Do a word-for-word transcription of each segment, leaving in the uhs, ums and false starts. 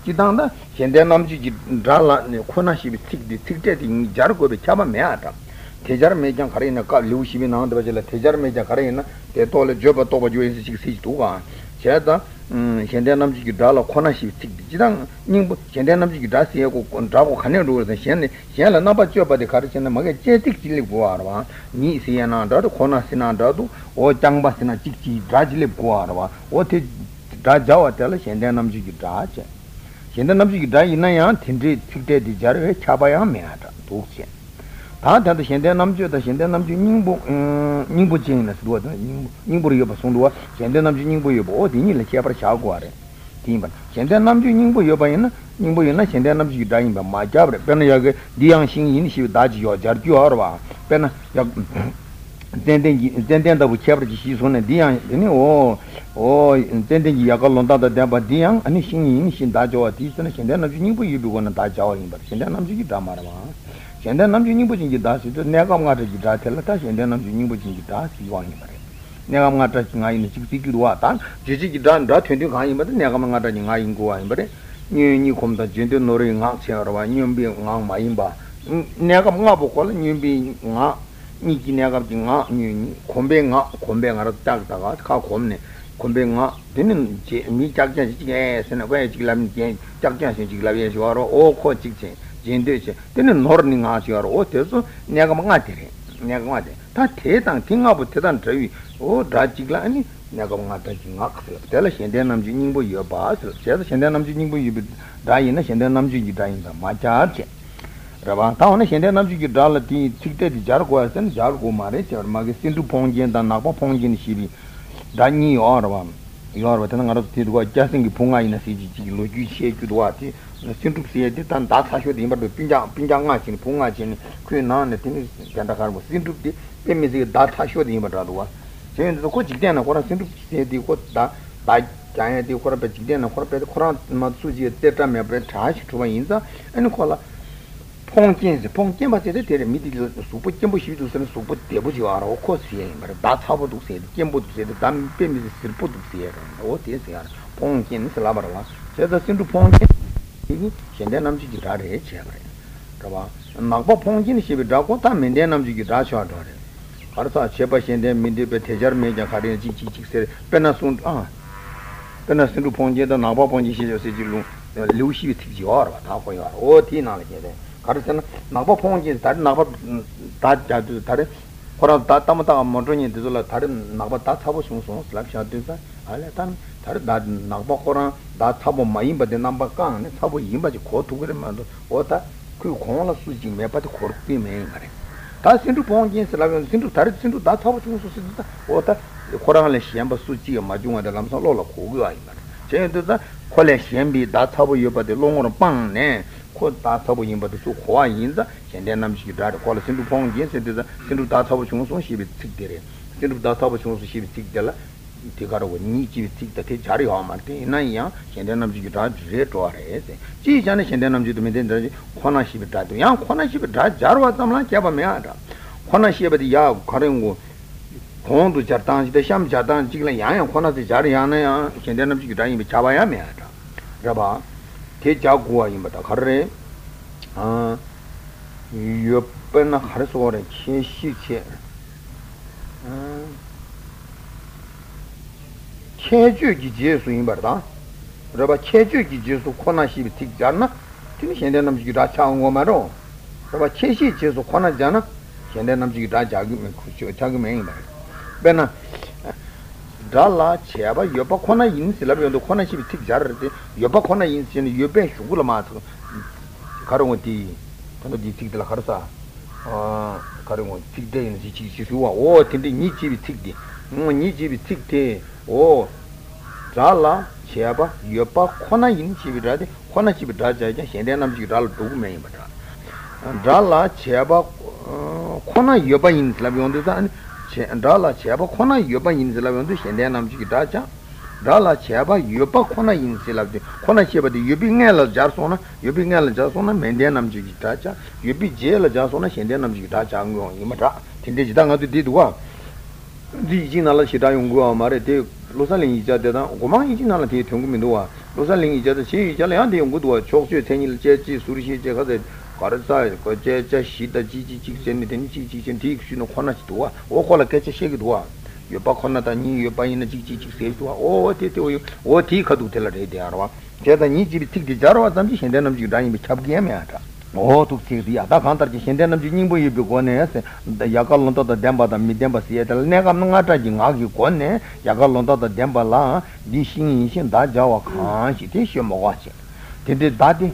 Chidanda, Shenden Namji Drala, Kunashi, Ticketing, Jargo, Chama Meata, Tejar Major Karina, Lucian, Tejar Major Karina, the Tola Joba Toba Joyce sixty two one. Shenda Namji Drala, Kunashi, Tikitan, Nimbu, Shenden Namji Drasiago, Contravo Canadu, and Shen, Shella Nabajo by the Karajan Magajetic Siliguarva, Ni Siena Dadu, Kona Sinadadu, or Jangbasina Chiki, Drajlip Guarva, or Drajawa Tell, Shenden Namji Draj. Shenda Namji Dainaya, Tindri, Tigde, Dijar, Chabayamata, Duxian. Tata the Shenda Namji, the Shenda Namji Nimbu, Nimbujinas, Nimburi of Sundua, Shenda Namji Nimbu, the Nila Chapra Chaguare. Timber, Shenda Namji Nimbu Yobayan, Nimbuyana, Shenda Namji Dain, but my job, Penayag, Dian Shin, Inshi, Daji, or Jarki Orva, Pena, then then the whichever she is on a Dian, oh. Oh, intending Yakalonda Damba Diang, and Shin, Shin Dajo, a distance, and then you knew you want to Dajo in, but Shendan Namji Damarama. Shendan Namji Bujidas, it was Nagamata Gidatelatash, and then you knew Bujidas, you want him. Nagamata Ngai in sixty two Watan, Jiji Dan, that twenty high, but Nagamata Ngai in Goa, but you come the gentle Noring Haksera, you be Lang Maimba. Nagamapo calling you be Niki Nagam, Combenga, Combenga, Taka, Comne. Combenga, didn't me Jackson Gas and away Gilam Jane, Jackson Gilavias, you are all caught chicken, Jane Dish, didn't morning as your waters, Nagamati, Nagamati. That tate and king up with Tetan Trevi, oh, Drajiglani, Nagamata, Telesh, and then I'm jinging with your boss, and then I'm jinging with you dying, and then I'm jinging dying the Macha. Rabantown, and then I'm jinging dollar tea, ticket, Jargo, and Jargo marriage, or magazine to Pongi and the Napa Pongi in Shibi. Dani Orva, your veteran of the Tidwa, just in Punga in a C G, Logi, Kudwati, the Sintu Siet, and that's how the image of Pinja, Pinjangach in Punga, and Queen Nan, the Tinis, Kandakar was Sintu, the music that has showed the image of the one. Since the coach again, what a Sintu said, the what that by Giant, the Corpet, the Corpet, Matsuji, Tetra, my bread trash, Tuainza, and Kola. Ponkin, the Ponkin, but they tell me to super Jimbo shoot to send super tables you are, of course, but that's how to say the Jimbo to say the damn pim is still put to fear. What is here? Ponkin, Salabarla, says the Sindu Ponkin, Shendanam Gitar, H. Rava, and Nagpo Ponkin, she will drop what time and then I'm Gitar shot on it. Arsa, Shepa Shendan, Mindip, Tejar Major, Karin, Chichi said, Penasund, ah, Penasundu Ponkin, the Napa Ponkin, she said, Lucy, you are, oh, Tina. Nabopong is that Napa Tadu Tare, or of Tatamata Montroni, the Zola Tarim, Nabata Tabosun, Slapshot, Alatan, Tarad Nabokora, that Tabo Maimba, the number gun, Tabo Yimba, the court to Grimando, water, Kukola Suji, Mepa, the court be made. That's into Pongins, eleven, into Tarit, into that Tabosun, water, the Koran Shamba Suji, Majuma, the Lamson Lola, Kuga. Change the collection be that Tabo you, but the long bang, eh? Tatabin, but the two Hawaiians, and then I'm she tried to call a single pong against it. Sindu Tatabashon, she would take the Sindu Tatabashon, she would take the take out of Niki, take the Tari Homati, Naya, and then I'm she tried to read to her essay. She Janish and then I'm to maintain Hona she would try to young Hona she would try Jarwa, some like Yabameada. Hona she would ya, Karengo, Hon to Jartan, the Sham Jartan, Jigla Yan, Hona the Jariana, and then I'm she dying with Chabayamata. Rabba. Jaguar in Batacare, ah, you open a horse or a chair. Cheju Gijis in Bata, Rabba Cheju Gijis of Konashi Tig Jana, Timish and then of Giracha and Womaro, Rabba Cheshi Chis of Konajana, and then of Giraja Jagman. Bena Dalla, Cheva, Yopacona in Silabio, the Kona ship six jarred, Yopacona in Sin, Yope, Gulamato, Caronti, Tanodi, Tig la Carta, Caron, Tig Day in Zichua, oh, Tindi Nichi Tigdi, no Nichi Tigde, oh, Dalla, Cheva, Yopacona in Chividade, Kona Chividaja, and then I'm Gidal Dome. Dalla, Cheva, Kona Yoba in Slavion design. And Dalla Cheva Kona Yoba in the Lavendus and then I'm Gidaja, Rala Cheba, Yuba Kona in Silab, Kona Cheba, the Yubinella Jasona, Yubinella Jasona, Mendianam Jitacha, Yubi Jela Jasona, Shendanam Jitachango, Yumata, Tindijanga did work. The Ginala Shidayungo, Marate, Rosalin is at the Goman Ginalati Tungumidua, Rosalin is at the Chi, Jaliandi, and Goodwa, Choksu, Tenil, Chechi, Surishi, Jacobet. Karasai, Kaja, Shida, Gigi, Chicks, Chicks, and Ticks, you know, Honest to what? Or call a catch a shake to what? Your Baconatani, your buying a Gigi, Chicks, or Tito, or Tika to tell it they are. Get a need to take the jar of them, and then I'm dying with Tabgamata. Oh, to take the other country, and then I'm doing you go on as the Yakalonta, the Demba, the Midemba Seattle, Nagamata, Jinagi, Gone, Yakalonta, the Demba La, Dishin, Dajawa Khan, she takes your Mawashi. Did it daddy?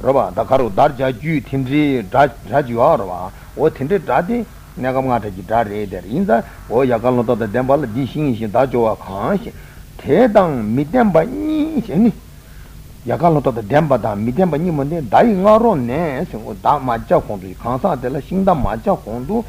Roba, the Karu Darja Ju, Tindri, Rajuarwa, or Tindri Dadi, Nagamata Jitari, the Rinza, or Yakalota, the Dembal, Dishin, Dajoa Kanshi, Tedang, Midemba, any Yakalota, the Demba, Midemba, Niman, dying our own nest, or Damaja Kondu, Kansa, Della Shinda Maja Kondu,